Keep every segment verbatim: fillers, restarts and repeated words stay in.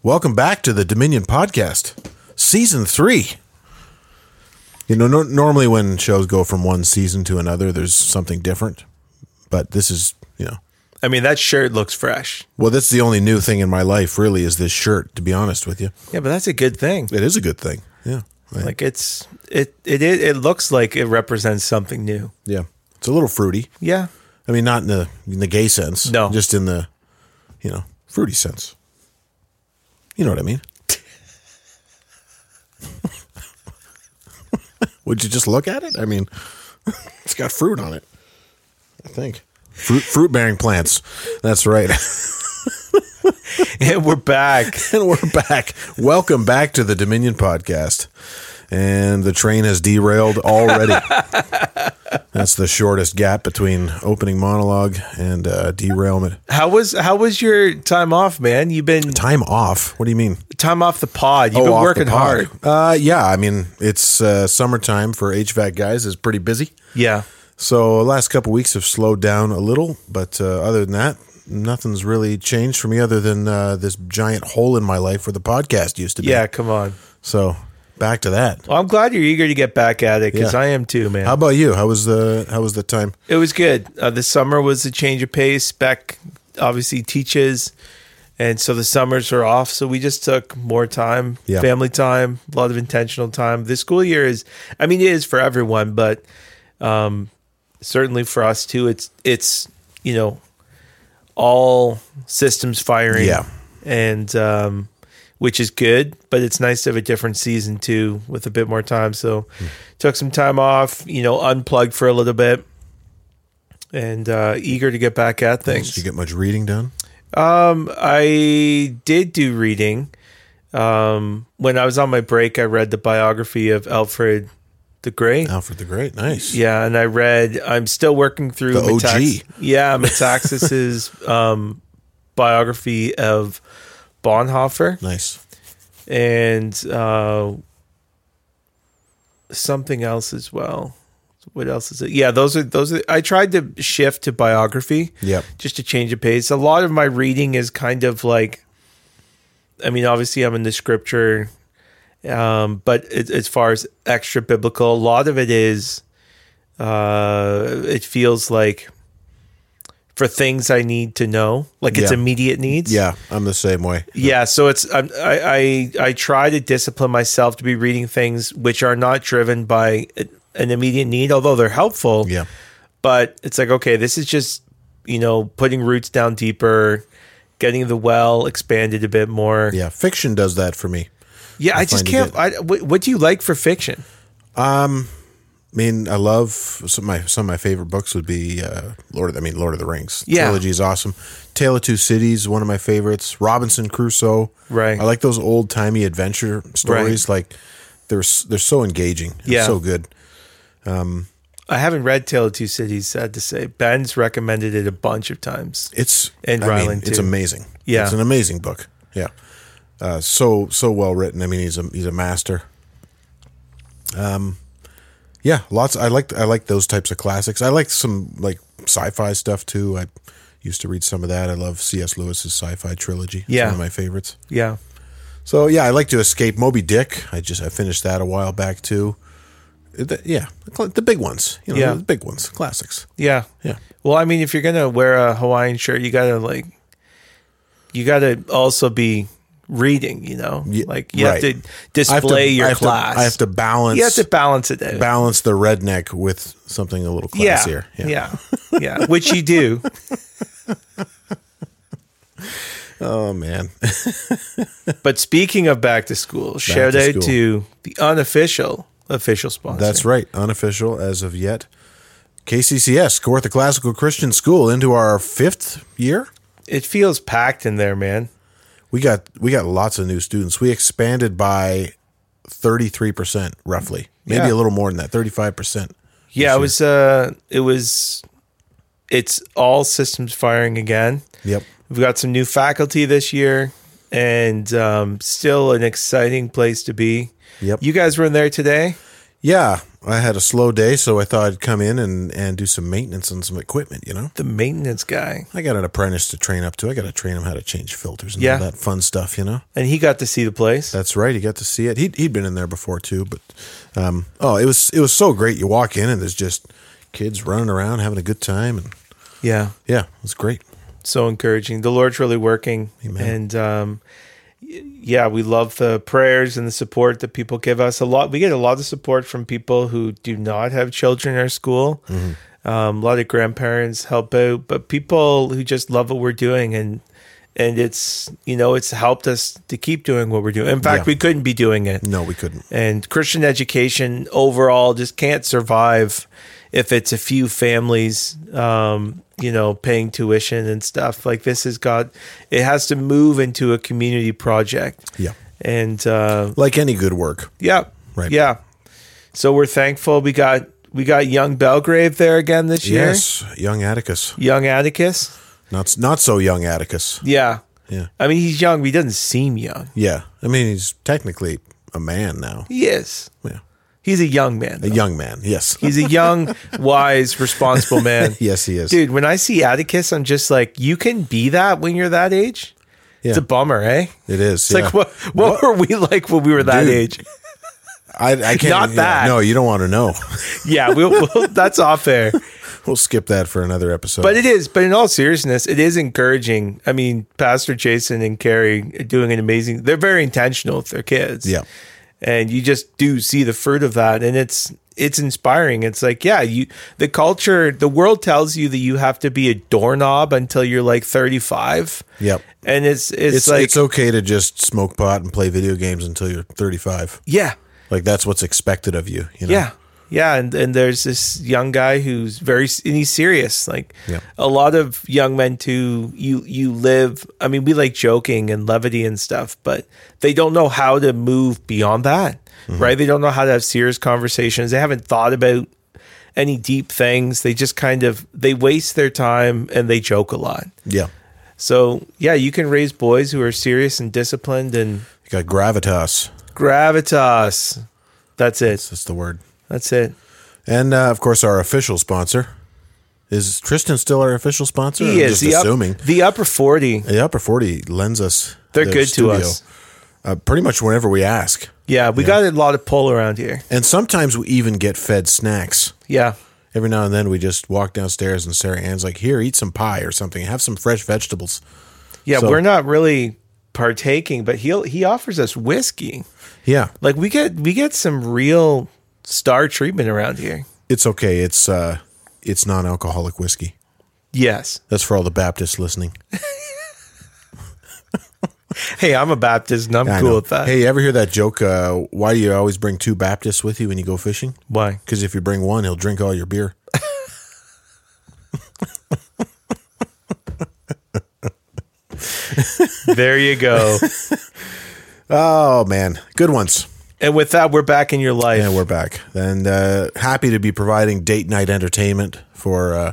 Welcome back to the Dominion Podcast, Season three. You know, no- normally when shows go from one season to another, there's something different, but this is, you know. I mean, that shirt looks fresh. Well, that's the only new thing in my life, really, is this shirt, to be honest with you. Yeah, but that's a good thing. It is a good thing, yeah. Right. Like, it's it, it it looks like it represents something new. Yeah. It's a little fruity. Yeah. I mean, not in the in the gay sense. No. Just in the, you know, fruity sense. You know what I mean? Would you just look at it? I mean, it's got fruit on it, I think. Fruit, fruit-bearing plants. That's right. And we're back. And we're back. Welcome back to the Dominion Podcast. And the train has derailed already. That's the shortest gap between opening monologue and uh, derailment. How was how was your time off, man? You've been... Time off? What do you mean? Time off the pod. You've oh, been working hard. Uh, yeah, I mean, it's uh, summertime for H V A C guys. It's pretty busy. Yeah. So the last couple of weeks have slowed down a little, but uh, other than that, nothing's really changed for me other than uh, this giant hole in my life where the podcast used to be. Yeah, come on. So back to that. Well, I'm glad you're eager to get back at it because yeah. I am too, man. How about you? How was the How was the time? It was good. Uh, the summer was a change of pace. Beck obviously teaches, and so the summers are off. So we just took more time, yeah. family time, a lot of intentional time. This school year is, I mean, it is for everyone, but. Um, Certainly for us too. It's it's you know all systems firing, yeah, and um, which is good. But it's nice to have a different season too, with a bit more time. So mm. took some time off, you know, unplugged for a little bit, and uh, eager to get back at things. Did you get much reading done? Um, I did do reading. Um, when I was on my break, I read the biography of Alfred. The Great. Alfred the Great, nice. Yeah, and I read, I'm still working through... The Metax- O G. Yeah, Metaxas's um, biography of Bonhoeffer. Nice. And uh, something else as well. What else is it? Yeah, those are, those are, I tried to shift to biography. Yep. Just to change the pace. A lot of my reading is kind of like, I mean, obviously I'm in the scripture... Um, but it, as far as extra biblical, a lot of it is, uh, it feels like for things I need to know, like yeah. it's immediate needs. Yeah. I'm the same way. Yeah. So it's, I'm, I, I, I try to discipline myself to be reading things which are not driven by an immediate need, although they're helpful. Yeah. But it's like, okay, this is just, you know, putting roots down deeper, getting the well expanded a bit more. Yeah. Fiction does that for me. Yeah, I, I just can't. I, what do you like for fiction? Um, I mean, I love some of my some of my favorite books would be uh, Lord. I mean, Lord of the Rings yeah. trilogy is awesome. Tale of Two Cities, one of my favorites. Robinson Crusoe. Right. I like those old timey adventure stories. Right. Like they're they're so engaging. And yeah. So good. Um, I haven't read Tale of Two Cities. Sad to say, Ben's recommended it a bunch of times. It's and I Ryland mean, too. It's amazing. Yeah, it's an amazing book. Yeah. Uh, so so well written. I mean, he's a he's a master. Um, yeah, lots. I like I like those types of classics. I like some like sci-fi stuff too. I used to read some of that. I love C S Lewis's sci-fi trilogy. It's yeah, one of my favorites. Yeah. So yeah, I like to escape Moby Dick. I just I finished that a while back too. The, yeah, the big ones. You know, yeah, the big ones, classics. Yeah, yeah. Well, I mean, if you're gonna wear a Hawaiian shirt, you gotta like, you gotta also be. Reading, you know, like you right. have to display have to, your I class. To, I have to balance. You have to balance it. Out. Balance the redneck with something a little classier. Yeah, yeah, yeah. yeah. Which you do. Oh man! But speaking of back to school, back shout to out school. To the unofficial official sponsor. That's right, unofficial as of yet. K C C S Gortha Classical Christian School into our fifth year. It feels packed in there, man. We got we got lots of new students. We expanded by thirty-three percent roughly, maybe yeah. a little more than that, thirty-five percent. Yeah, it was, uh, it was, it's all systems firing again. Yep. We've got some new faculty this year and um, still an exciting place to be. Yep. You guys were in there today? Yeah. I had a slow day, so I thought I'd come in and, and do some maintenance on some equipment, you know? The maintenance guy. I got an apprentice to train up to. I got to train him how to change filters and yeah. all that fun stuff, you know? And he got to see the place. That's right. He got to see it. He'd, he'd been in there before, too. But, um, oh, it was it was so great. You walk in, and there's just kids running around, having a good time. And yeah. Yeah, it was great. So encouraging. The Lord's really working. Amen. And, um yeah, we love the prayers and the support that people give us. A lot, we get a lot of support from people who do not have children in our school. Mm-hmm. Um, a lot of grandparents help out, but people who just love what we're doing, and and it's you know it's helped us to keep doing what we're doing. In fact, yeah. we couldn't be doing it. No, we couldn't. And Christian education overall just can't survive if it's a few families, um, you know, paying tuition and stuff. Like this has got, it has to move into a community project. Yeah. And uh, like any good work. Yeah. Right. Yeah. So we're thankful. We got, we got young Belgrave there again this year. Yes. Young Atticus. Young Atticus. Not, not so young Atticus. Yeah. Yeah. I mean, he's young, but he doesn't seem young. Yeah. I mean, he's technically a man now. He is. Yeah. He's a young man. Though. A young man, yes. He's a young, wise, responsible man. Yes, he is. Dude, when I see Atticus, I'm just like, you can be that when you're that age? Yeah. It's a bummer, eh? It is. It's yeah. like, what, what, what were we like when we were that Dude, age? I, I can't. Not that. Yeah, no, you don't want to know. Yeah, we'll, we'll, that's off air. We'll skip that for another episode. But it is, but in all seriousness, it is encouraging. I mean, Pastor Jason and Carrie are doing an amazing, they're very intentional with their kids. Yeah. And you just do see the fruit of that. And it's it's inspiring. It's like, yeah, you the culture, the world tells you that you have to be a doorknob until you're like thirty-five. Yep. And it's, it's, it's like... It's okay to just smoke pot and play video games until you're thirty-five. Yeah. Like, that's what's expected of you, you know? Yeah. Yeah, and, and there's this young guy who's very, and he's serious. Like, yeah. a lot of young men, too, you you live, I mean, we like joking and levity and stuff, but they don't know how to move beyond that, mm-hmm. right? They don't know how to have serious conversations. They haven't thought about any deep things. They just kind of, they waste their time and they joke a lot. Yeah. So, yeah, you can raise boys who are serious and disciplined and... You got gravitas. Gravitas. That's it. That's, that's the word. That's it. And, uh, of course, our official sponsor. Is Tristan still our official sponsor? He I'm is. Just the assuming. Up, the Upper forty. The Upper forty lends us They're their good studio, to us. Uh, pretty much whenever we ask. Yeah, we got know? a lot of pull around here. And sometimes we even get fed snacks. Yeah. Every now and then we just walk downstairs and Sarah Ann's like, here, eat some pie or something. Have some fresh vegetables. Yeah, so, we're not really partaking, but he he offers us whiskey. Yeah. Like, we get we get some real... star treatment around here. It's okay. It's uh, it's non-alcoholic whiskey. Yes. That's for all the Baptists listening. Hey, I'm a Baptist and I'm I cool know. with that. Hey, you ever hear that joke? Uh, why do you always bring two Baptists with you when you go fishing? Why? Because if you bring one, he'll drink all your beer. There you go. Oh, man. Good ones. And with that, we're back in your life. Yeah, we're back. And uh, happy to be providing date night entertainment for uh,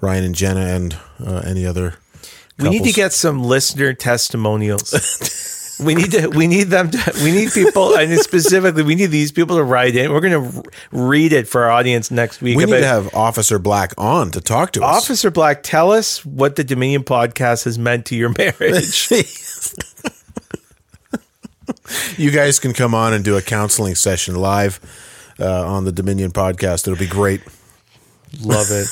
Ryan and Jenna and uh, any other couples. We need to get some listener testimonials. we need to. We need them to. We need people, and specifically, we need these people to write in. We're going to read it for our audience next week. We about, need to have Officer Black on to talk to us. Officer Black, tell us what the Dominion podcast has meant to your marriage. You guys can come on and do a counseling session live uh, on the Dominion podcast. It'll be great. Love it.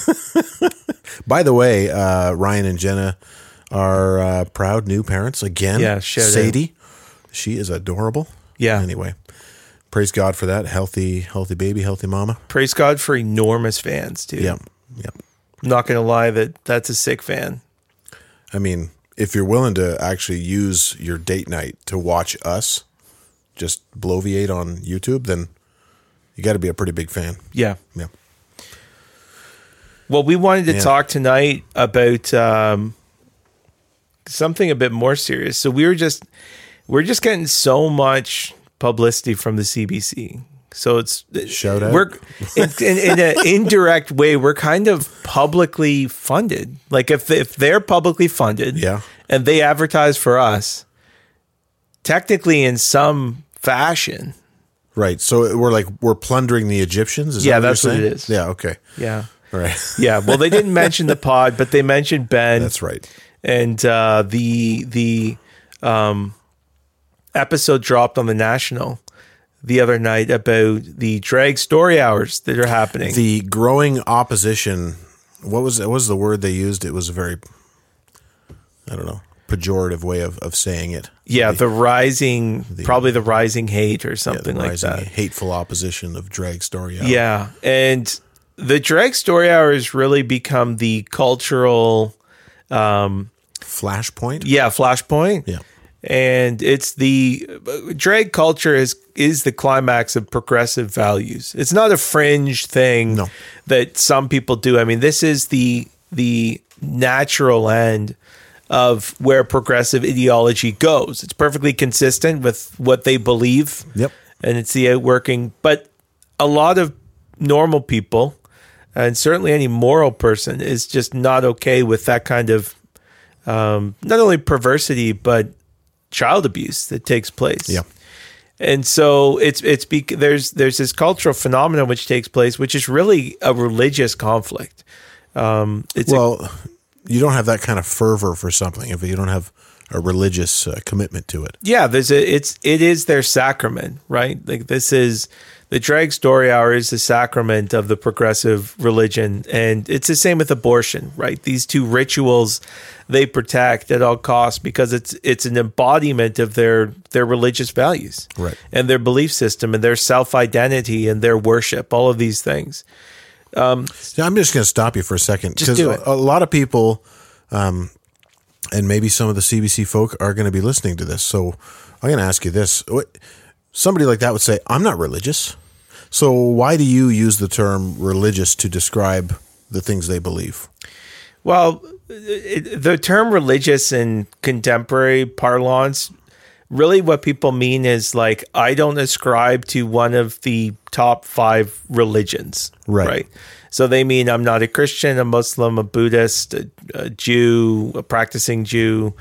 By the way, uh, Ryan and Jenna are uh, proud new parents again. Yeah, Sadie. Out. She is adorable. Yeah. Anyway, praise God for that. Healthy, healthy baby, healthy mama. Praise God for enormous fans, too. Yeah. Yeah. I'm not going to lie, that that's a sick fan. I mean... If you're willing to actually use your date night to watch us just bloviate on YouTube, then you got to be a pretty big fan. Yeah. Yeah. Well, we wanted to yeah. talk tonight about um, something a bit more serious. So we were just, we're just getting so much publicity from the C B C. So it's shout out. We're in, in, in an indirect way, we're kind of publicly funded. Like if if they're publicly funded, yeah. and they advertise for us, technically in some fashion, right? So we're like we're plundering the Egyptians. Is yeah, that what that's what it is. Yeah, okay. Yeah, all right. Yeah, well, they didn't mention the pod, but they mentioned Ben. That's right. And uh, the the um, episode dropped on The National the other night about the drag story hours that are happening. The growing opposition. What was what was the word they used? It was a very, I don't know, pejorative way of, of saying it. Yeah, the, the rising, the, probably the rising hate or something yeah, like that. Hateful opposition of drag story hour. Yeah, and the drag story hour has really become the cultural... Um, flashpoint? Yeah, flashpoint. Yeah. And it's the drag culture is is the climax of progressive values. It's not a fringe thing no. that some people do. I mean, this is the the natural end of where progressive ideology goes. It's perfectly consistent with what they believe. Yep. And it's the outworking. But a lot of normal people, and certainly any moral person, is just not okay with that kind of um, not only perversity, but child abuse that takes place. Yeah. And so it's it's bec- there's there's this cultural phenomenon which takes place, which is really a religious conflict. Um, it's well, a- you don't have that kind of fervor for something if you don't have a religious uh, commitment to it. Yeah, there's a, it's it is their sacrament, right? Like this is the drag story hour is the sacrament of the progressive religion, and it's the same with abortion, right? These two rituals they protect at all costs because it's it's an embodiment of their their religious values, right? And their belief system, and their self identity, and their worship, all of these things. Um, now, I'm just going to stop you for a second because a, a lot of people. Um, And maybe some of the C B C folk are going to be listening to this. So I'm going to ask you this. What, somebody like that would say, I'm not religious. So why do you use the term religious to describe the things they believe? Well, it, the term religious in contemporary parlance, really what people mean is like, I don't ascribe to one of the top five religions. Right. Right? So they mean I'm not a Christian, a Muslim, a Buddhist, a, a Jew, a practicing Jew,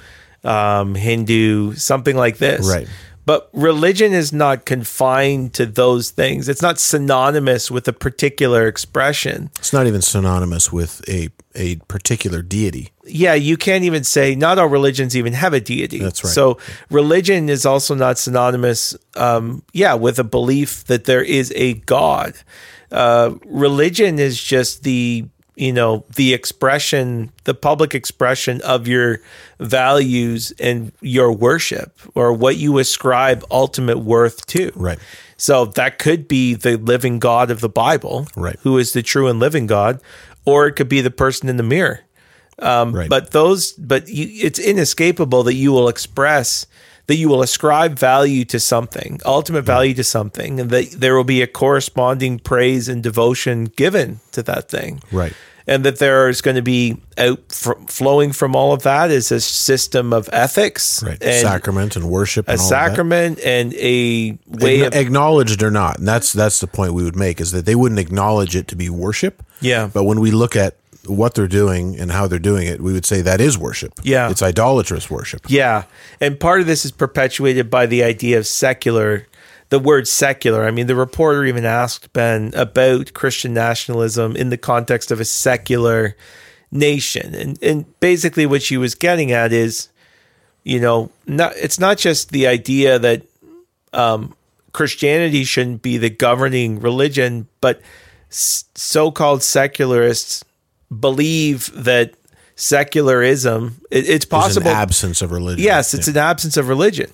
um, Hindu, something like this. Right. But religion is not confined to those things. It's not synonymous with a particular expression. It's not even synonymous with a, a particular deity. Yeah, you can't even say, not all religions even have a deity. That's right. So religion is also not synonymous, um, yeah, with a belief that there is a God. Uh, religion is just the, you know, the expression, the public expression of your values and your worship or what you ascribe ultimate worth to. Right. So that could be the living God of the Bible, right, who is the true and living God, or it could be the person in the mirror. Um, right. But those, but you, it's inescapable that you will express that you will ascribe value to something, ultimate value to something, and that there will be a corresponding praise and devotion given to that thing. Right. And that there is going to be out from, flowing from all of that is a system of ethics. Right. And sacrament and worship. And a all sacrament that. And a way Agn- of... Acknowledged or not. And that's, that's the point we would make, is that they wouldn't acknowledge it to be worship. Yeah. But when we look at what they're doing and how they're doing it, we would say that is worship. Yeah. It's idolatrous worship. Yeah. And part of this is perpetuated by the idea of secular, the word secular. I mean, the reporter even asked Ben about Christian nationalism in the context of a secular nation. And and basically what she was getting at is, you know, not, it's not just the idea that um, Christianity shouldn't be the governing religion, but so-called secularists believe that secularism, it, it's possible. It's an absence of religion. Yes, it's yeah. an absence of religion.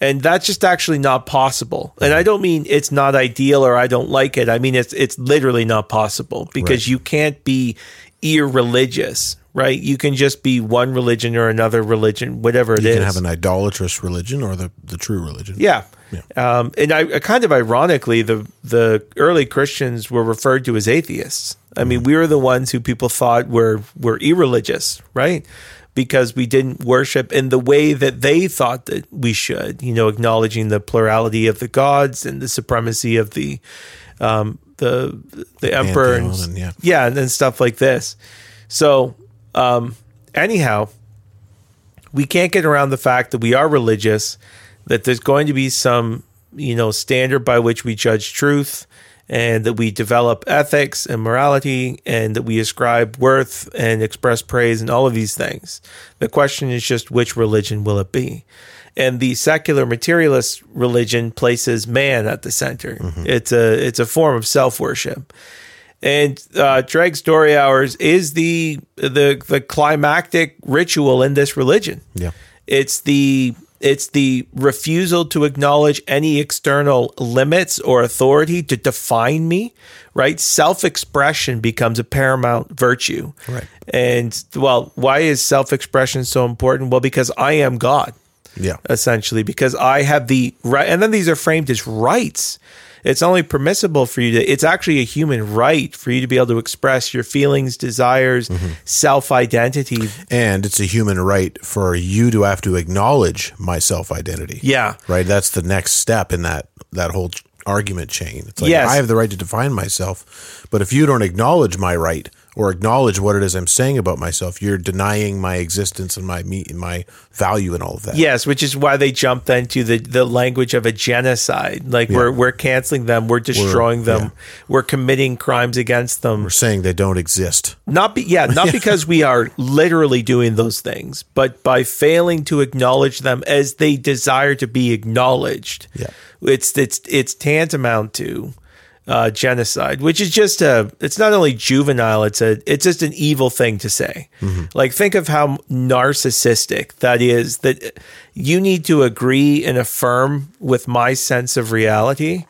And that's just actually not possible. And I don't mean it's not ideal or I don't like it. I mean, it's it's literally not possible because right. you can't be irreligious, right? You can just be one religion or another religion, whatever it you is. You can have an idolatrous religion or the, the true religion. Yeah. yeah. Um, and I kind of ironically, the, the early Christians were referred to as atheists. I mean, we were the ones who people thought were were irreligious, right? because we didn't worship in the way that they thought that we should, you know, acknowledging the plurality of the gods and the supremacy of the um, the the emperor, and, and, yeah. yeah, and then stuff like this. So um, anyhow, we can't get around the fact that we are religious, that there's going to be some, you know, standard by which we judge truth, and that we develop ethics and morality, and that we ascribe worth and express praise and all of these things. The question is just, which religion will it be? And the secular materialist religion places man at the center. Mm-hmm. It's a it's a form of self-worship. And uh, Dreg Story Hours is the, the the climactic ritual in this religion. Yeah, it's the... It's the refusal to acknowledge any external limits or authority to define me, right? Self-expression becomes a paramount virtue. Right. And, well, why is self-expression so important? Well, because I am God, yeah, essentially, because I have the right. And then these are framed as rights. It's only permissible for you to, it's actually a human right for you to be able to express your feelings, desires, mm-hmm. self-identity. And it's a human right for you to have to acknowledge my self-identity. Yeah. Right? That's the next step in that, that whole argument chain. It's like, yes, I have the right to define myself, but if you don't acknowledge my right or acknowledge what it is I'm saying about myself, you're denying my existence and my me, and my value and all of that. Yes, which is why they jump then to the, the language of a genocide. Like, yeah. we're we're canceling them, we're destroying we're, them, yeah. we're committing crimes against them. We're saying they don't exist. Not be, yeah, not because we are literally doing those things, but by failing to acknowledge them as they desire to be acknowledged. Yeah. It's it's it's tantamount to Uh, genocide, which is just a, it's not only juvenile, it's a, it's just an evil thing to say. Mm-hmm. Like, think of how narcissistic that is, that you need to agree and affirm with my sense of reality.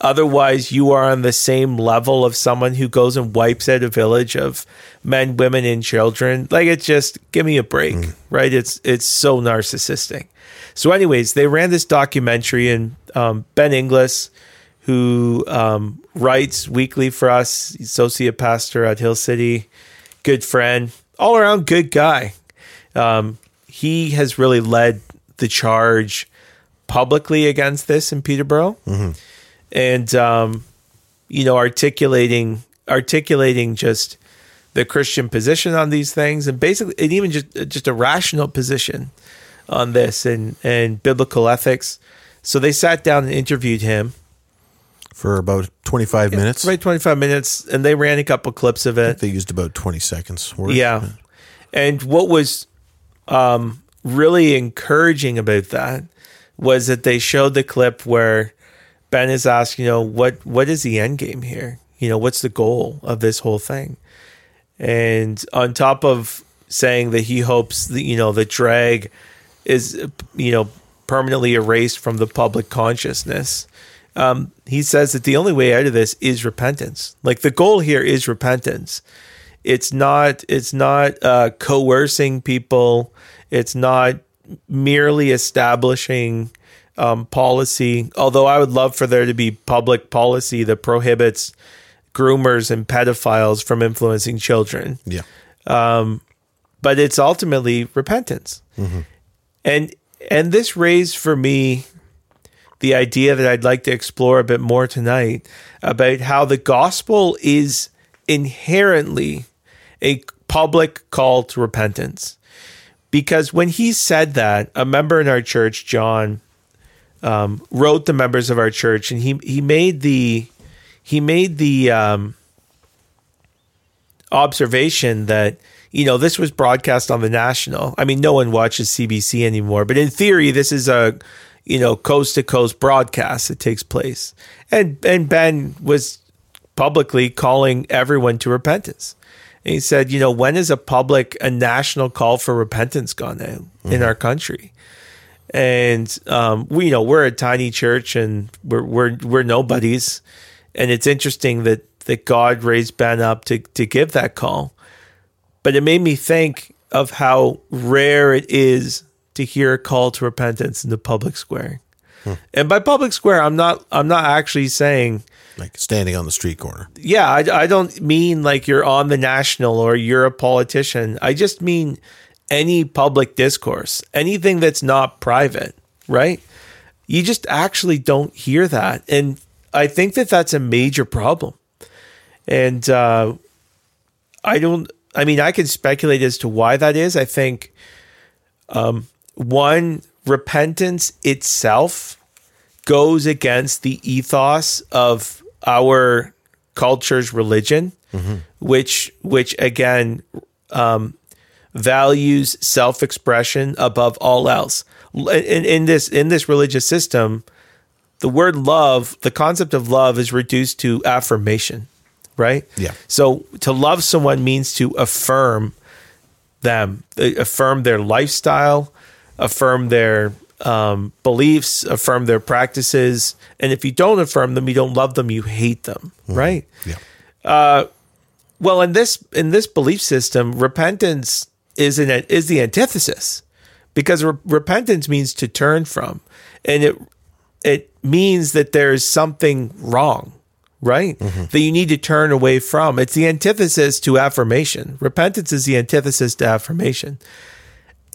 Otherwise, you are on the same level of someone who goes and wipes out a village of men, women, and children. Like, it's just, give me a break, mm. right? It's, it's so narcissistic. So anyways, they ran this documentary, and um, Ben Inglis, who um, writes weekly for us, associate pastor at Hill City, good friend, all around good guy. Um, he has really led the charge publicly against this in Peterborough, mm-hmm. and um, you know, articulating articulating just the Christian position on these things, and basically, and even just just a rational position on this and and biblical ethics. So they sat down and interviewed him for about twenty-five yeah, minutes. Right, twenty-five minutes, and they ran a couple clips of it. I think they used about twenty seconds worth. Yeah. And what was um, really encouraging about that was that they showed the clip where Ben is asked, you know, what what is the end game here? You know, what's the goal of this whole thing? And on top of saying that he hopes that, you know, the drag is, you know, permanently erased from the public consciousness, Um, he says that the only way out of this is repentance. Like, the goal here is repentance. It's not, it's not uh, coercing people. It's not merely establishing um, policy. Although I would love for there to be public policy that prohibits groomers and pedophiles from influencing children. Yeah. Um, but it's ultimately repentance. Mm-hmm. And, and this raised for me the idea that I'd like to explore a bit more tonight about how the gospel is inherently a public call to repentance. Because when he said that, a member in our church, John, um, wrote the members of our church, and he he made the he made the um, observation that, you know, this was broadcast on The National. I mean, no one watches C B C anymore, but in theory, this is a, you know, coast to coast broadcast that takes place. And and Ben was publicly calling everyone to repentance. And he said, you know, when is a public, a national call for repentance gone out mm-hmm. in our country? And um, we, you know, we're a tiny church, and we're we're we're nobodies. And it's interesting that that God raised Ben up to to give that call. But it made me think of how rare it is to hear a call to repentance in the public square. Hmm. And by public square, I'm not I'm not actually saying like standing on the street corner. Yeah, I, I don't mean like you're on The National or you're a politician. I just mean any public discourse, anything that's not private, right? You just actually don't hear that. And I think that that's a major problem. And uh, I don't, I mean, I could speculate as to why that is. I think, um, one, repentance itself goes against the ethos of our culture's religion, mm-hmm. which, which again, um, values self-expression above all else. In, in this, in this religious system, the word love, the concept of love is reduced to affirmation, right? Yeah. So to love someone means to affirm them, affirm their lifestyle, affirm their um, beliefs, affirm their practices. And if you don't affirm them, you don't love them, you hate them, mm-hmm. right? Yeah. Uh, well, in this in this belief system, repentance is an is the antithesis, because re- repentance means to turn from, and it it means that there is something wrong, right? Mm-hmm. That you need to turn away from. It's the antithesis to affirmation. Repentance is the antithesis to affirmation.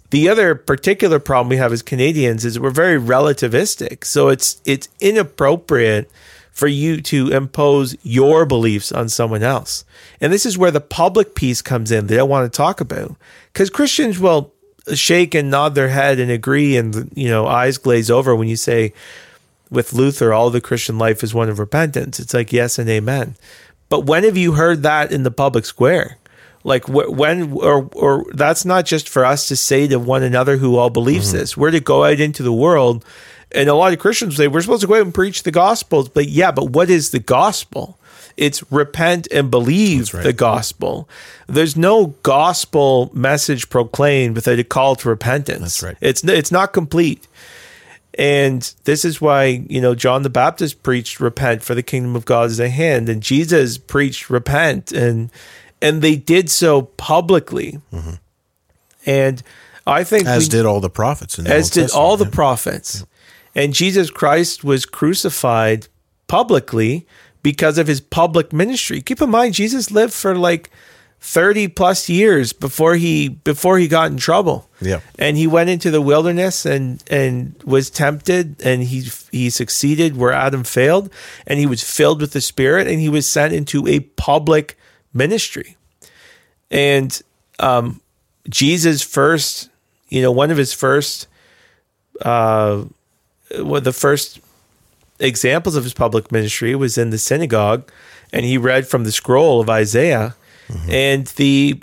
The other particular problem we have as Canadians is we're very relativistic. So it's it's inappropriate for you to impose your beliefs on someone else. And this is where the public piece comes in that I want to talk about. Because Christians will shake and nod their head and agree, and, you know, eyes glaze over when you say, with Luther, all the Christian life is one of repentance. It's like, yes and amen. But when have you heard that in the public square? Like wh- when, or or that's not just for us to say to one another who all believes mm-hmm. this. We're to go out into the world, and a lot of Christians say we're supposed to go out and preach the gospels. But yeah, but what is the gospel? It's repent and believe right. the gospel. There's no gospel message proclaimed without a call to repentance. That's right. It's it's not complete. And this is why, you know, John the Baptist preached repent, for the kingdom of God is at hand, and Jesus preached repent, and and they did so publicly. Mm-hmm. And I think as we, did all the prophets in the as Old did Testament, all yeah. the prophets. Yeah. And Jesus Christ was crucified publicly because of his public ministry. Keep in mind, Jesus lived for like thirty plus years before he before he got in trouble. Yeah. And he went into the wilderness and and was tempted, and he he succeeded where Adam failed, and he was filled with the Spirit, and he was sent into a public ministry. And um, Jesus first, you know, one of his first, uh, well, the first examples of his public ministry was in the synagogue, and he read from the scroll of Isaiah, mm-hmm. and the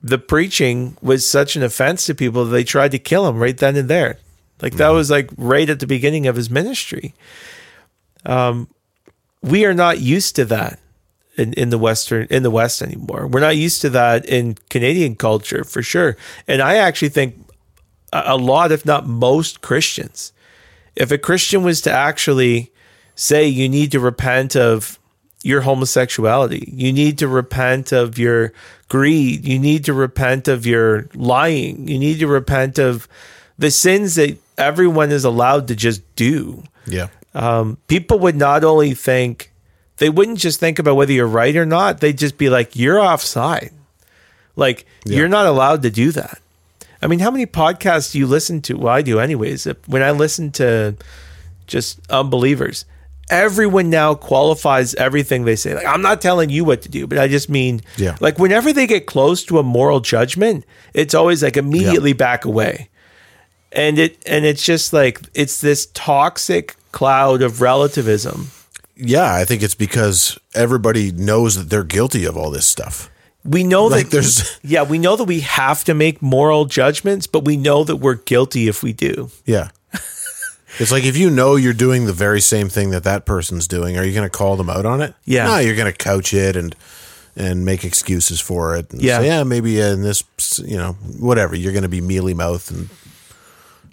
the preaching was such an offense to people that they tried to kill him right then and there. Like mm-hmm. that was like right at the beginning of his ministry. Um, we are not used to that. In, in the Western, in the West anymore. We're not used to that in Canadian culture, for sure. And I actually think a lot, if not most Christians, if a Christian was to actually say, you need to repent of your homosexuality, you need to repent of your greed, you need to repent of your lying, you need to repent of the sins that everyone is allowed to just do. Yeah. Um, people would not only think, they wouldn't just think about whether you're right or not. They'd just be like, you're offside. Like, yeah. you're not allowed to do that. I mean, how many podcasts do you listen to? Well, I do anyways. When I listen to just unbelievers, everyone now qualifies everything they say. Like, I'm not telling you what to do, but I just mean, yeah. like, whenever they get close to a moral judgment, it's always like immediately yeah. back away. And it and it's just like, it's this toxic cloud of relativism. Yeah, I think it's because everybody knows that they're guilty of all this stuff. We know like that there's yeah, we know that we have to make moral judgments, but we know that we're guilty if we do. Yeah. It's like, if you know you're doing the very same thing that that person's doing, are you going to call them out on it? Yeah. No, you're going to couch it and and make excuses for it. And yeah. Say, yeah, maybe in this, you know, whatever. You're going to be mealy-mouthed and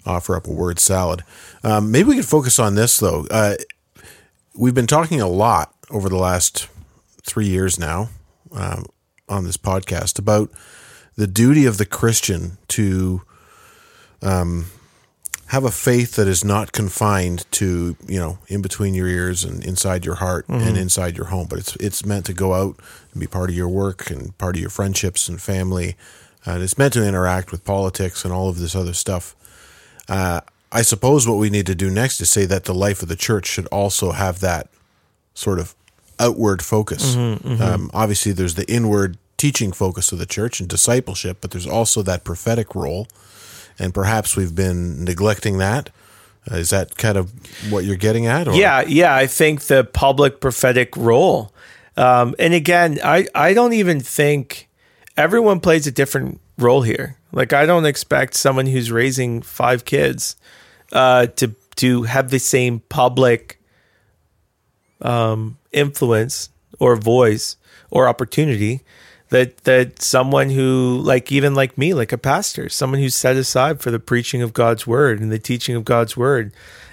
offer up a word salad. Um, maybe we could focus on this, though. Uh We've been talking a lot over the last three years now um, on this podcast about the duty of the Christian to um, have a faith that is not confined to, you know, in between your ears and inside your heart mm-hmm. and inside your home, but it's it's meant to go out and be part of your work and part of your friendships and family, and it's meant to interact with politics and all of this other stuff. Uh, I suppose what we need to do next is say that the life of the church should also have that sort of outward focus. Mm-hmm, mm-hmm. Um, obviously, there's the inward teaching focus of the church and discipleship, but there's also that prophetic role, and perhaps we've been neglecting that. Uh, is that kind of what you're getting at? Or? Yeah, yeah. I think the public prophetic role. Um, and again, I, I don't even think everyone plays a different role here. Like, I don't expect someone who's raising five kids uh, to to have the same public um, influence or voice or opportunity that that someone who, like, even like me, like a pastor, someone who's set aside for the preaching of God's word and the teaching of God's word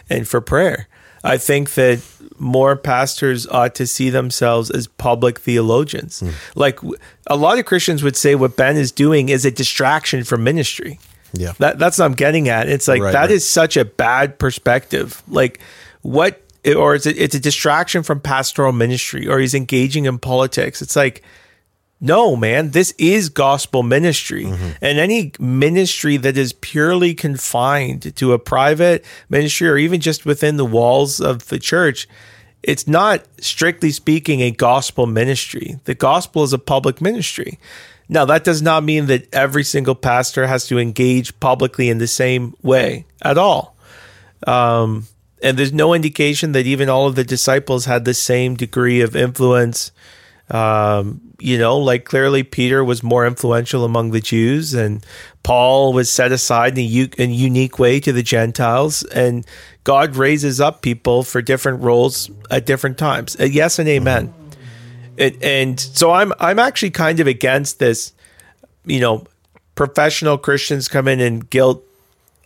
and for prayer. I think that more pastors ought to see themselves as public theologians. Mm. Like, a lot of Christians would say what Ben is doing is a distraction from ministry. Yeah, that, that's what I'm getting at. It's like, right, that right. is such a bad perspective. Like, what, or it's a, it's a distraction from pastoral ministry, or he's engaging in politics. It's like, no, man, this is gospel ministry. Mm-hmm. And any ministry that is purely confined to a private ministry or even just within the walls of the church, it's not, strictly speaking, a gospel ministry. The gospel is a public ministry. Now, that does not mean that every single pastor has to engage publicly in the same way at all. Um, and there's no indication that even all of the disciples had the same degree of influence. Um, You know, like, clearly Peter was more influential among the Jews, and Paul was set aside in a, u- in a unique way to the Gentiles, and God raises up people for different roles at different times. Uh, yes and amen. It, and so I'm I'm actually kind of against this, you know, professional Christians come in and guilt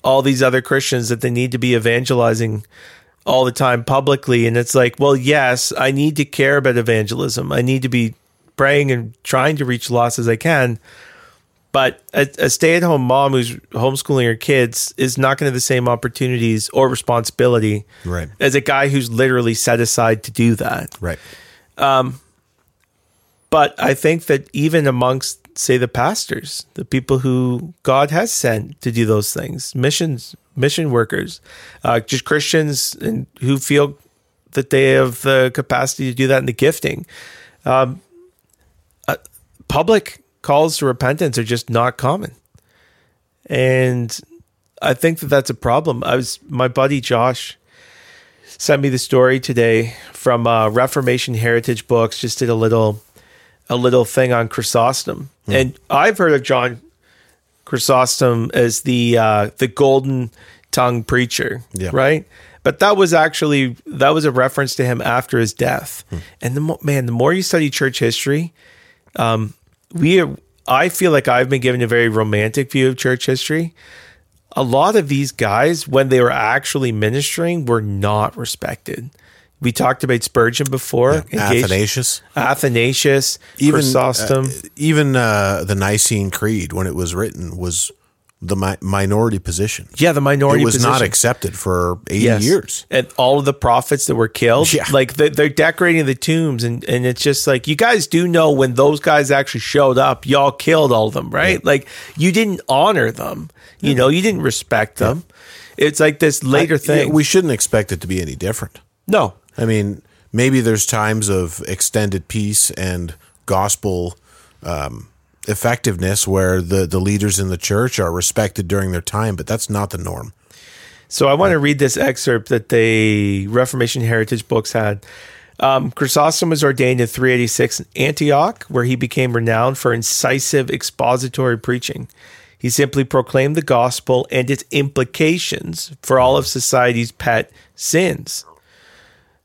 all these other Christians that they need to be evangelizing all the time publicly. And it's like, well, yes, I need to care about evangelism. I need to be praying and trying to reach lost as I can, but a, a stay-at-home mom who's homeschooling her kids is not going to have the same opportunities or responsibility right. as a guy who's literally set aside to do that. Right. Um, but I think that even amongst, say, the pastors, the people who God has sent to do those things, missions, mission workers, uh, just Christians and who feel that they have the capacity to do that in the gifting. Um, Public calls to repentance are just not common. And I think that that's a problem. I was, my buddy Josh sent me the story today from uh, Reformation Heritage Books, just did a little a little thing on Chrysostom. Mm. And I've heard of John Chrysostom as the uh, the golden tongue preacher, yeah. right? But that was actually, that was a reference to him after his death. Mm. And the mo- man, the more you study church history, Um, we, are, I feel like I've been given a very romantic view of church history. A lot of these guys, when they were actually ministering, were not respected. We talked about Spurgeon before. Yeah, Athanasius. Athanasius, even, Chrysostom. Uh, even uh, the Nicene Creed, when it was written, was the mi- minority position. Yeah, the minority position. It was position. Not accepted for eighty yes. years. And all of the prophets that were killed, yeah. like they're, they're decorating the tombs, and, and it's just like, you guys do know when those guys actually showed up, y'all killed all of them, right? Yeah. Like, you didn't honor them, you yeah. know, you didn't respect them. Yeah. It's like this later I, thing. We shouldn't expect it to be any different. No. I mean, maybe there's times of extended peace and gospel um effectiveness where the, the leaders in the church are respected during their time, but that's not the norm. So I want to read this excerpt that the Reformation Heritage Books had. Um, Chrysostom was ordained in three eighty-six in Antioch, where he became renowned for incisive expository preaching. He simply proclaimed the gospel and its implications for all of society's pet sins.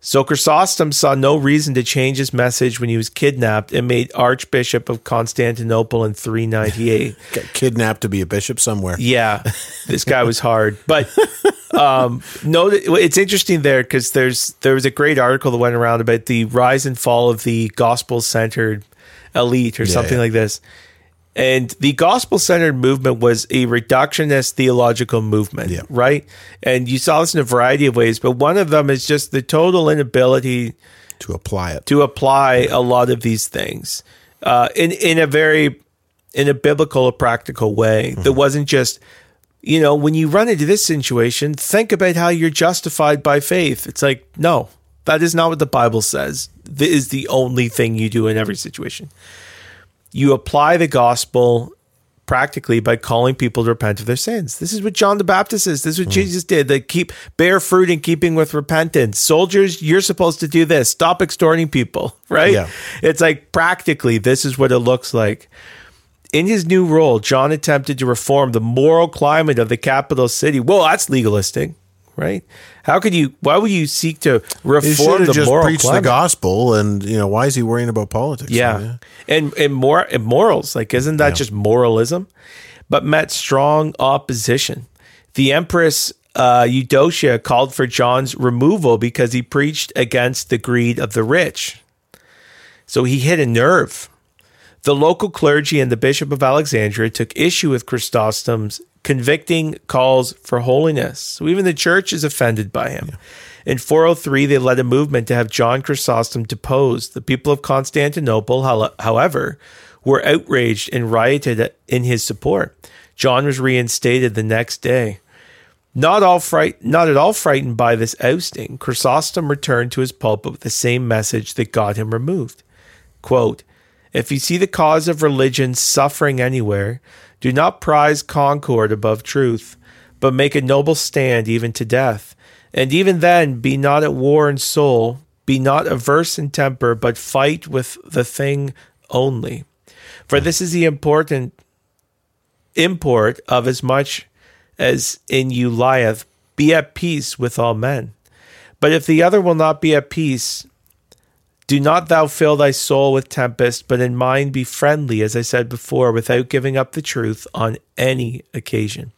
So Chrysostom saw no reason to change his message when he was kidnapped and made Archbishop of Constantinople in three ninety-eight. Got kidnapped to be a bishop somewhere. Yeah, this guy was hard. But um, no, it's interesting there because there's there was a great article that went around about the rise and fall of the gospel-centered elite or yeah, something yeah. like this. And the gospel-centered movement was a reductionist theological movement, yeah. right? And you saw this in a variety of ways, but one of them is just the total inability to apply it, to apply yeah. a lot of these things uh, in in a very in a biblical or practical way mm-hmm. that wasn't just, you know, when you run into this situation, think about how you're justified by faith. It's like, no, that is not what the Bible says. This is the only thing you do in every situation. You apply the gospel practically by calling people to repent of their sins. This is what John the Baptist is. This is what mm. Jesus did. They keep bear fruit in keeping with repentance. Soldiers, you're supposed to do this. Stop extorting people, right? Yeah. It's like practically this is what it looks like. In his new role, John attempted to reform the moral climate of the capital city. Well, that's legalistic, right? How could you, why would you seek to reform the moral climate? He should have just preached the gospel, and, you know, why is he worrying about politics? Yeah. yeah. And, and, mor- and morals, like, isn't that yeah. just moralism? But met strong opposition. The Empress uh, Eudoxia called for John's removal because he preached against the greed of the rich. So he hit a nerve. The local clergy and the Bishop of Alexandria took issue with Chrysostom's convicting calls for holiness. So even the church is offended by him. Yeah. In four oh three, they led a movement to have John Chrysostom deposed. The people of Constantinople, however, were outraged and rioted in his support. John was reinstated the next day. Not all fright, not at all frightened by this ousting, Chrysostom returned to his pulpit with the same message that got him removed. Quote, "If you see the cause of religion suffering anywhere, do not prize concord above truth, but make a noble stand even to death. And even then, be not at war in soul, be not averse in temper, but fight with the thing only. For this is the important import of as much as in you lieth, be at peace with all men. But if the other will not be at peace, do not thou fill thy soul with tempest, but in mind be friendly, as I said before, without giving up the truth on any occasion."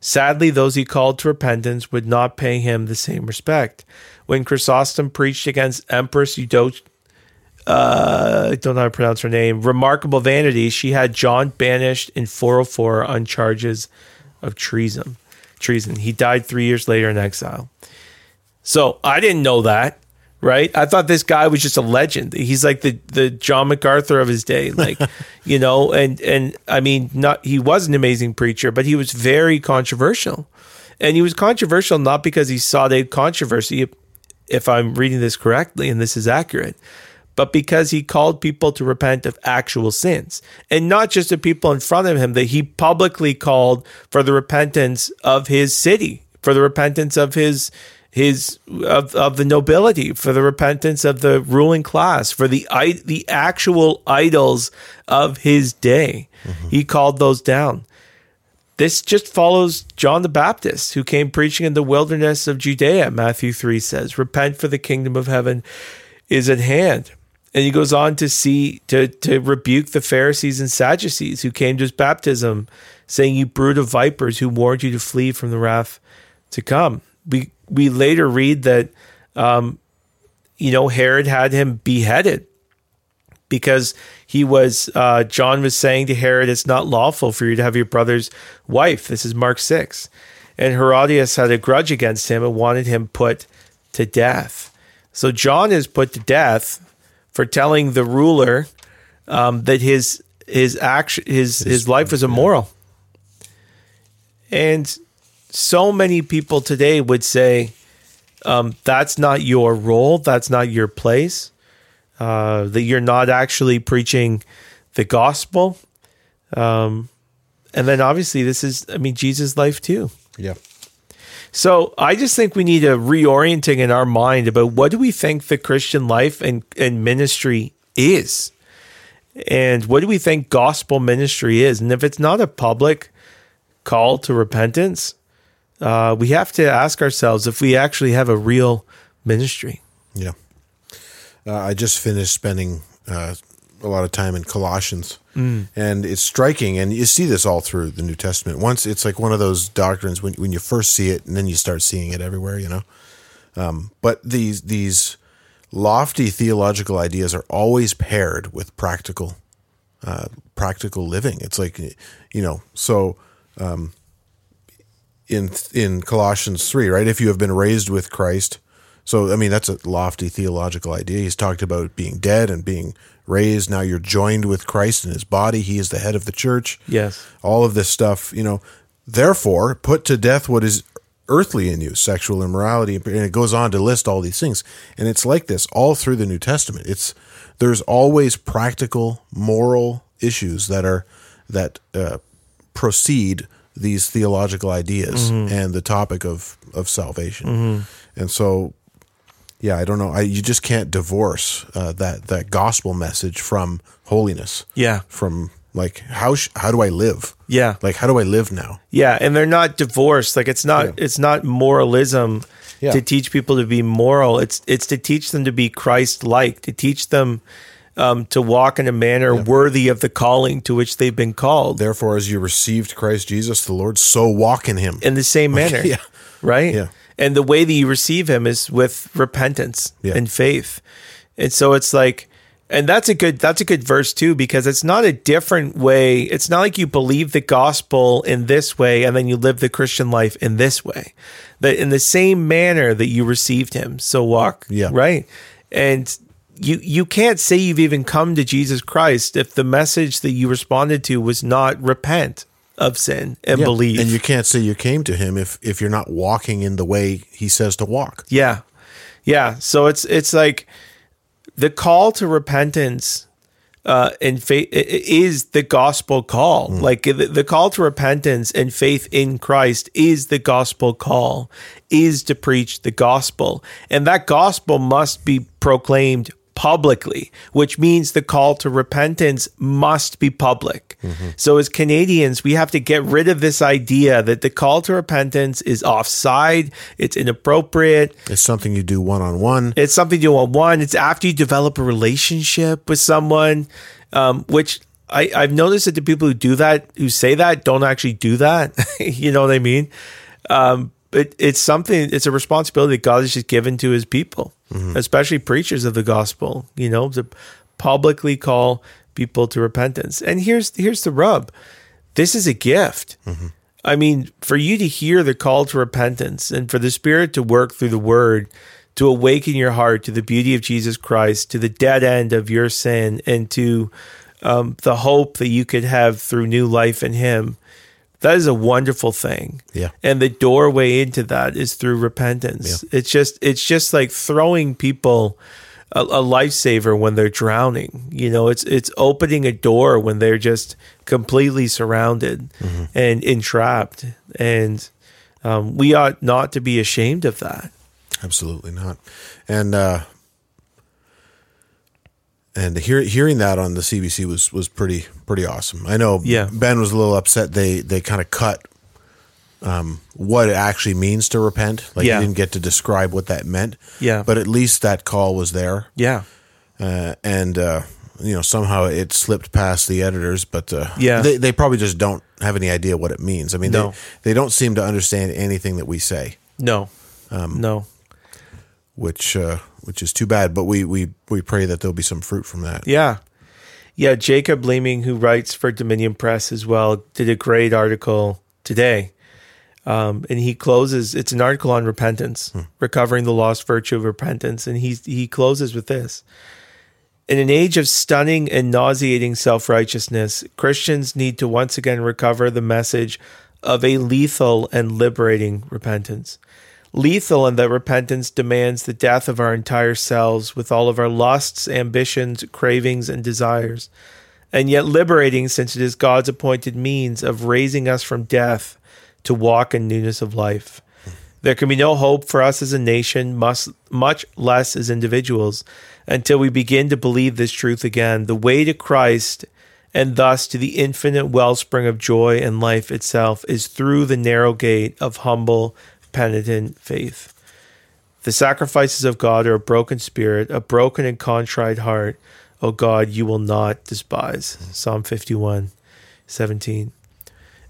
Sadly, those he called to repentance would not pay him the same respect. When Chrysostom preached against Empress Eudoxia, uh, I don't know how to pronounce her name, remarkable vanity, she had John banished in four oh four on charges of treason. Treason. He died three years later in exile. So I didn't know that. Right? I thought this guy was just a legend. He's like the, the John MacArthur of his day. Like, you know, and, and I mean, not he was an amazing preacher, but he was very controversial. And he was controversial not because he sought out controversy, if I'm reading this correctly, and this is accurate, but because he called people to repent of actual sins. And not just the people in front of him, that he publicly called for the repentance of his city, for the repentance of his His of, of the nobility, for the repentance of the ruling class, for the the actual idols of his day. Mm-hmm. He called those down. This just follows John the Baptist, who came preaching in the wilderness of Judea, Matthew three says. Repent, for the kingdom of heaven is at hand. And he goes on to see to to rebuke the Pharisees and Sadducees who came to his baptism, saying, "You brood of vipers, who warned you to flee from the wrath to come." We We later read that, um, you know, Herod had him beheaded because he was, uh, John was saying to Herod, "It's not lawful for you to have your brother's wife." This is Mark six. And Herodias had a grudge against him and wanted him put to death. So John is put to death for telling the ruler um, that his his, action, his his life was immoral. And so many people today would say, um, that's not your role, that's not your place, uh, that you're not actually preaching the gospel. Um, and then obviously this is, I mean, Jesus' life too. Yeah. So I just think we need a reorienting in our mind about what do we think the Christian life and, and ministry is? And what do we think gospel ministry is? And if it's not a public call to repentance, Uh, we have to ask ourselves if we actually have a real ministry. Yeah. Uh, I just finished spending uh, a lot of time in Colossians, mm. and it's striking, and you see this all through the New Testament. Once it's like one of those doctrines when when you first see it, and then you start seeing it everywhere, you know. Um, but these these lofty theological ideas are always paired with practical uh, practical living. It's like, you know, so. Um, In in Colossians three, right? If you have been raised with Christ, So, I mean, that's a lofty theological idea. He's talked about being dead and being raised. Now you're joined with Christ in his body. He is the head of the church. Yes. All of this stuff, you know, therefore put to death what is earthly in you, sexual immorality. And it goes on to list all these things. And it's like this all through the New Testament. It's, there's always practical, moral issues that are, that uh, proceed these theological ideas mm-hmm. and the topic of, of salvation. Mm-hmm. And so, yeah, I don't know. I, you just can't divorce uh, that that gospel message from holiness. Yeah, from like how sh- how do I live? Yeah, like how do I live now? Yeah, and they're not divorced. Like it's not yeah. it's not moralism yeah. to teach people to be moral. It's it's to teach them to be Christ-like. To teach them um, to walk in a manner yeah. worthy of the calling to which they've been called. Therefore, as you received Christ Jesus the Lord, so walk in Him in the same manner. yeah. Right. Yeah. And the way that you receive him is with repentance yeah. and faith. And so it's like, and that's a good, that's a good verse too, because it's not a different way. It's not like you believe the gospel in this way and then you live the Christian life in this way, that in the same manner that you received him. So walk, yeah. right? And you, you can't say you've even come to Jesus Christ if the message that you responded to was not repent of sin and yeah. believe. And you can't say you came to him if if you're not walking in the way he says to walk. Yeah. Yeah. So it's it's like the call to repentance uh, and faith is the gospel call. Mm. Like the, the call to repentance and faith in Christ is the gospel call, is to preach the gospel. And that gospel must be proclaimed publicly, which means the call to repentance must be public. Mm-hmm. So as Canadians, we have to get rid of this idea that the call to repentance is offside, it's inappropriate. It's something you do one-on-one. It's something you do one-on-one. It's after you develop a relationship with someone, um, which I, I've noticed that the people who do that, who say that, don't actually do that. You know what I mean? Um, but it's something, it's a responsibility that God has just given to his people. Mm-hmm. Especially preachers of the gospel, you know, to publicly call people to repentance. And here's here's the rub. This is a gift. Mm-hmm. I mean, for you to hear the call to repentance and for the Spirit to work through the Word, to awaken your heart to the beauty of Jesus Christ, to the dead end of your sin, and to um, the hope that you could have through new life in Him, that is a wonderful thing. Yeah. And the doorway into that is through repentance. Yeah. It's just it's just like throwing people a, a lifesaver when they're drowning. You know, it's it's opening a door when they're just completely surrounded mm-hmm. and entrapped. And um, we ought not to be ashamed of that. Absolutely not. And uh, and hear, hearing that on the C B C was was pretty pretty awesome. I know yeah. Ben was a little upset. They they kind of cut um, what it actually means to repent. Like yeah. he didn't get to describe what that meant. Yeah. But at least that call was there. Yeah. Uh, and uh, you know somehow it slipped past the editors, but uh, yeah. they they probably just don't have any idea what it means. I mean, no. they they don't seem to understand anything that we say. No. Um, no. Which. Uh, Which is too bad, but we we we pray that there'll be some fruit from that. Yeah. Yeah, Jacob Leeming, who writes for Dominion Press as well, did a great article today. Um, and he closes, it's an article on repentance, hmm. recovering the lost virtue of repentance. And he, he closes with this. In an age of stunning and nauseating self-righteousness, Christians need to once again recover the message of a lethal and liberating repentance. Lethal in that repentance demands the death of our entire selves with all of our lusts, ambitions, cravings, and desires, and yet liberating since it is God's appointed means of raising us from death to walk in newness of life. There can be no hope for us as a nation, much, much less as individuals, until we begin to believe this truth again. The way to Christ and thus to the infinite wellspring of joy and life itself is through the narrow gate of humble penitent faith. The sacrifices of God are a broken spirit, a broken and contrite heart. O God, you will not despise. Mm-hmm. Psalm fifty-one, seventeen.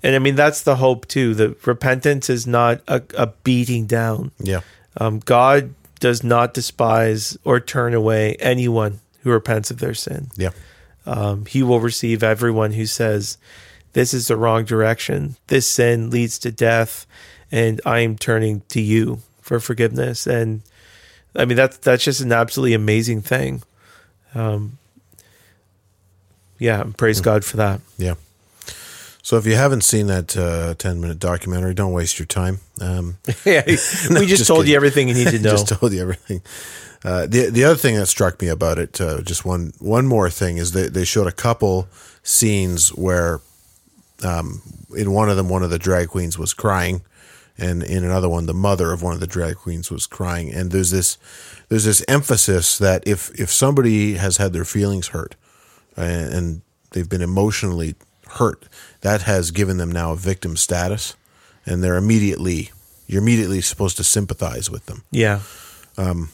And I mean, that's the hope too, that repentance is not a, a beating down. Yeah. Um, God does not despise or turn away anyone who repents of their sin. Yeah. Um, he will receive everyone who says, this is the wrong direction. This sin leads to death. And I am turning to you for forgiveness. And I mean, that's that's just an absolutely amazing thing. Um, yeah, praise mm-hmm. God for that. Yeah. So if you haven't seen that uh, ten-minute documentary, don't waste your time. Um, yeah, we no, just, just told kidding. you everything you need to know. Just told you everything. Uh, the the other thing that struck me about it, uh, just one one more thing, is they, they showed a couple scenes where um, in one of them, one of the drag queens was crying, and in another one, the mother of one of the drag queens was crying. And there's this there's this emphasis that if, if somebody has had their feelings hurt and, and they've been emotionally hurt, that has given them now a victim status, and they're immediately you're immediately supposed to sympathize with them. Yeah, um,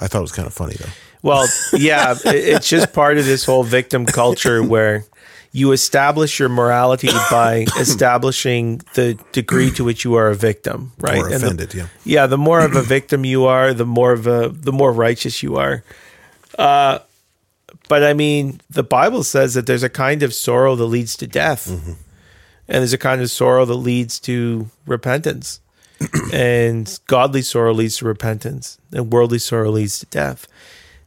I thought it was kind of funny though. Well, yeah, it's just part of this whole victim culture where you establish your morality by establishing the degree to which you are a victim, right? Or offended, and the, yeah. Yeah, the more of a victim you are, the more of a the more righteous you are. Uh, But I mean, the Bible says that there's a kind of sorrow that leads to death, mm-hmm. and there's a kind of sorrow that leads to repentance, and godly sorrow leads to repentance, and worldly sorrow leads to death.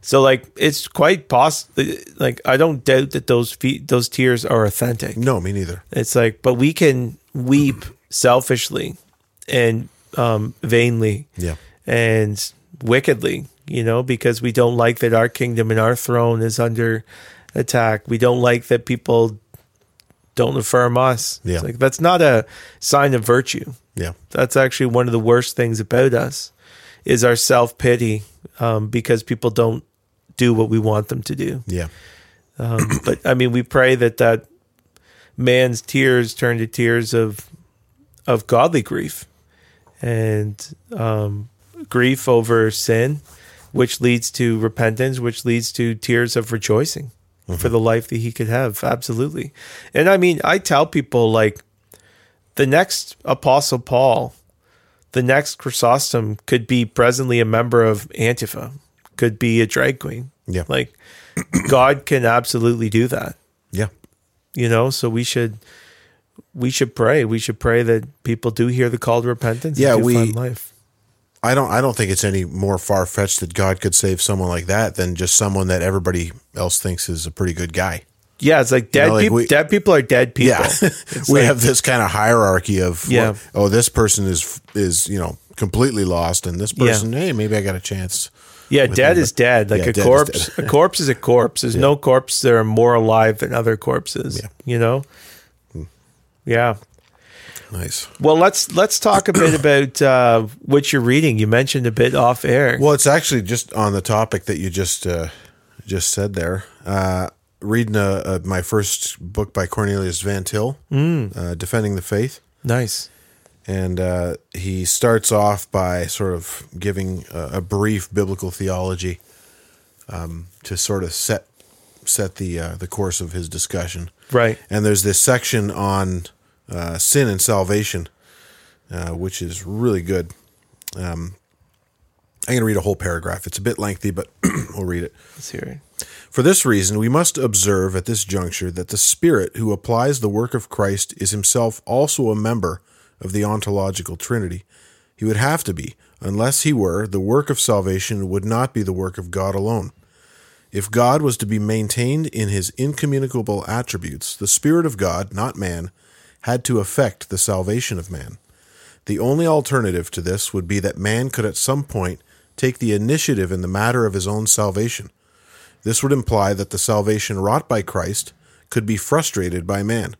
So, like, it's quite possible. Like, I don't doubt that those fe- those tears are authentic. No, me neither. It's like, but we can weep selfishly and um, vainly, yeah, and wickedly. You know, because we don't like that our kingdom and our throne is under attack. We don't like that people don't affirm us. Yeah. It's like, that's not a sign of virtue. Yeah, that's actually one of the worst things about us is our self-pity um, because people don't do what we want them to do. Yeah. Um, but, I mean, we pray that that man's tears turn to tears of of godly grief and um, grief over sin, which leads to repentance, which leads to tears of rejoicing mm-hmm. for the life that he could have. Absolutely. And I mean, I tell people, like, the next Apostle Paul, the next Chrysostom could be presently a member of Antifa, could be a drag queen. Yeah. Like, God can absolutely do that. Yeah. You know, so we should... We should pray. We should pray that people do hear the call to repentance yeah, and do we, find life. I don't I don't think it's any more far-fetched that God could save someone like that than just someone that everybody else thinks is a pretty good guy. Yeah, it's like dead, you know, like people, we, dead people are dead people. Yeah. we like, have this kind of hierarchy of, yeah. well, oh, this person is, is you know, completely lost, and this person, yeah. hey, maybe I got a chance. Yeah, dead them. is dead. Like yeah, a dead corpse a corpse is a corpse. There's yeah. no corpses that are more alive than other corpses, yeah. you know? Hmm. Yeah. Nice. Well, let's let's talk a bit about uh, what you're reading. You mentioned a bit off air. Well, it's actually just on the topic that you just uh, just said there. Uh, reading a, a, my first book by Cornelius Van Til, mm. uh, Defending the Faith. Nice. And uh, he starts off by sort of giving a, a brief biblical theology um, to sort of set set the uh, the course of his discussion. Right. And there's this section on Uh, sin and salvation, uh, which is really good. Um, I'm going to read a whole paragraph. It's a bit lengthy, but we'll read it. Let's hear it. For this reason, we must observe at this juncture that the Spirit who applies the work of Christ is himself also a member of the ontological Trinity. He would have to be. Unless he were, the work of salvation would not be the work of God alone. If God was to be maintained in his incommunicable attributes, the Spirit of God, not man, had to affect the salvation of man. The only alternative to this would be that man could at some point take the initiative in the matter of his own salvation. This would imply that the salvation wrought by Christ could be frustrated by man.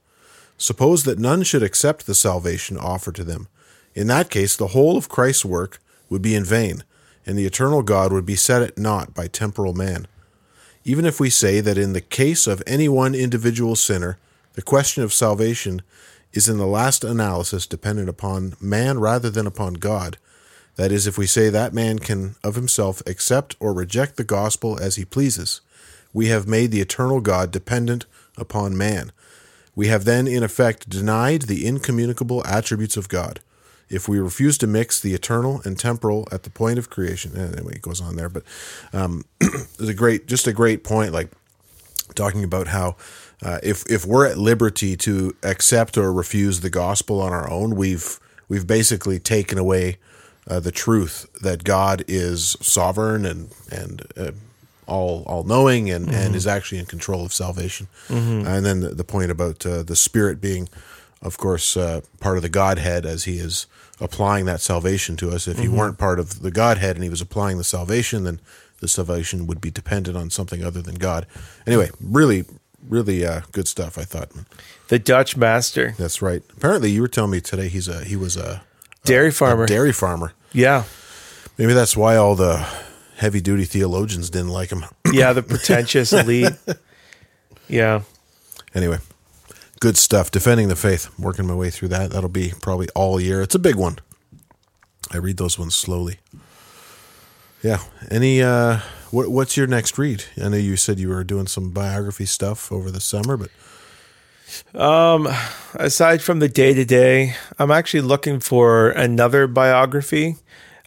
Suppose that none should accept the salvation offered to them. In that case, the whole of Christ's work would be in vain, and the eternal God would be set at naught by temporal man. Even if we say that in the case of any one individual sinner, the question of salvation is in the last analysis dependent upon man rather than upon God. That is, if we say that man can of himself accept or reject the gospel as he pleases, we have made the eternal God dependent upon man. We have then, in effect, denied the incommunicable attributes of God. If we refuse to mix the eternal and temporal at the point of creation, anyway, it goes on there, but um, there's a great, just a great point, like talking about how Uh, if if we're at liberty to accept or refuse the gospel on our own, we've we've basically taken away uh, the truth that God is sovereign and and uh, all all knowing and, mm-hmm. and is actually in control of salvation. Mm-hmm. And then the, the point about uh, the Spirit being, of course, uh, part of the Godhead as He is applying that salvation to us. If mm-hmm. He weren't part of the Godhead and He was applying the salvation, then the salvation would be dependent on something other than God. Anyway, really, really uh, good stuff, I thought. The Dutch master. That's right. Apparently, you were telling me today he's a he was a dairy a, farmer. A dairy farmer. Yeah. Maybe that's why all the heavy-duty theologians didn't like him. Yeah, the pretentious elite. Yeah. Anyway, good stuff. Defending the Faith. I'm working my way through that. That'll be probably all year. It's a big one. I read those ones slowly. Yeah. Any, uh, what, what's your next read? I know you said you were doing some biography stuff over the summer, but. Um, aside from the day to day, I'm actually looking for another biography.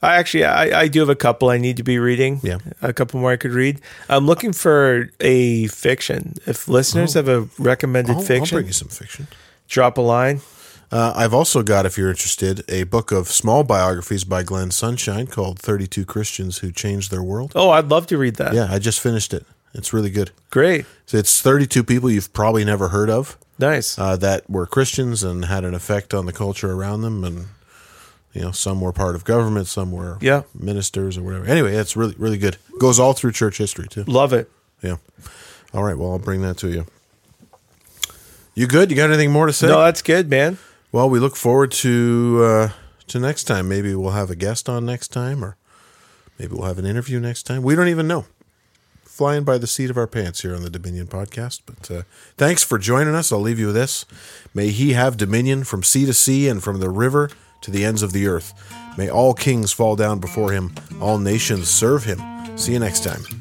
I actually, I, I do have a couple I need to be reading. Yeah. A couple more I could read. I'm looking for a fiction. If listeners oh, have a recommended I'll, fiction, I'll bring you some fiction. Drop a line. Uh, I've also got, if you're interested, a book of small biographies by Glenn Sunshine called thirty-two Christians Who Changed Their World. Oh, I'd love to read that. Yeah, I just finished it. It's really good. Great. So it's thirty-two people you've probably never heard of. Nice. Uh, that were Christians and had an effect on the culture around them. And, you know, some were part of government, some were yeah. ministers or whatever. Anyway, it's really, really good. Goes all through church history, too. Love it. Yeah. All right, well, I'll bring that to you. You good? You got anything more to say? No, that's good, man. Well, we look forward to uh, to next time. Maybe we'll have a guest on next time, or maybe we'll have an interview next time. We don't even know. Flying by the seat of our pants here on the Dominion Podcast. But uh, thanks for joining us. I'll leave you with this. May He have dominion from sea to sea and from the river to the ends of the earth. May all kings fall down before Him. All nations serve Him. See you next time.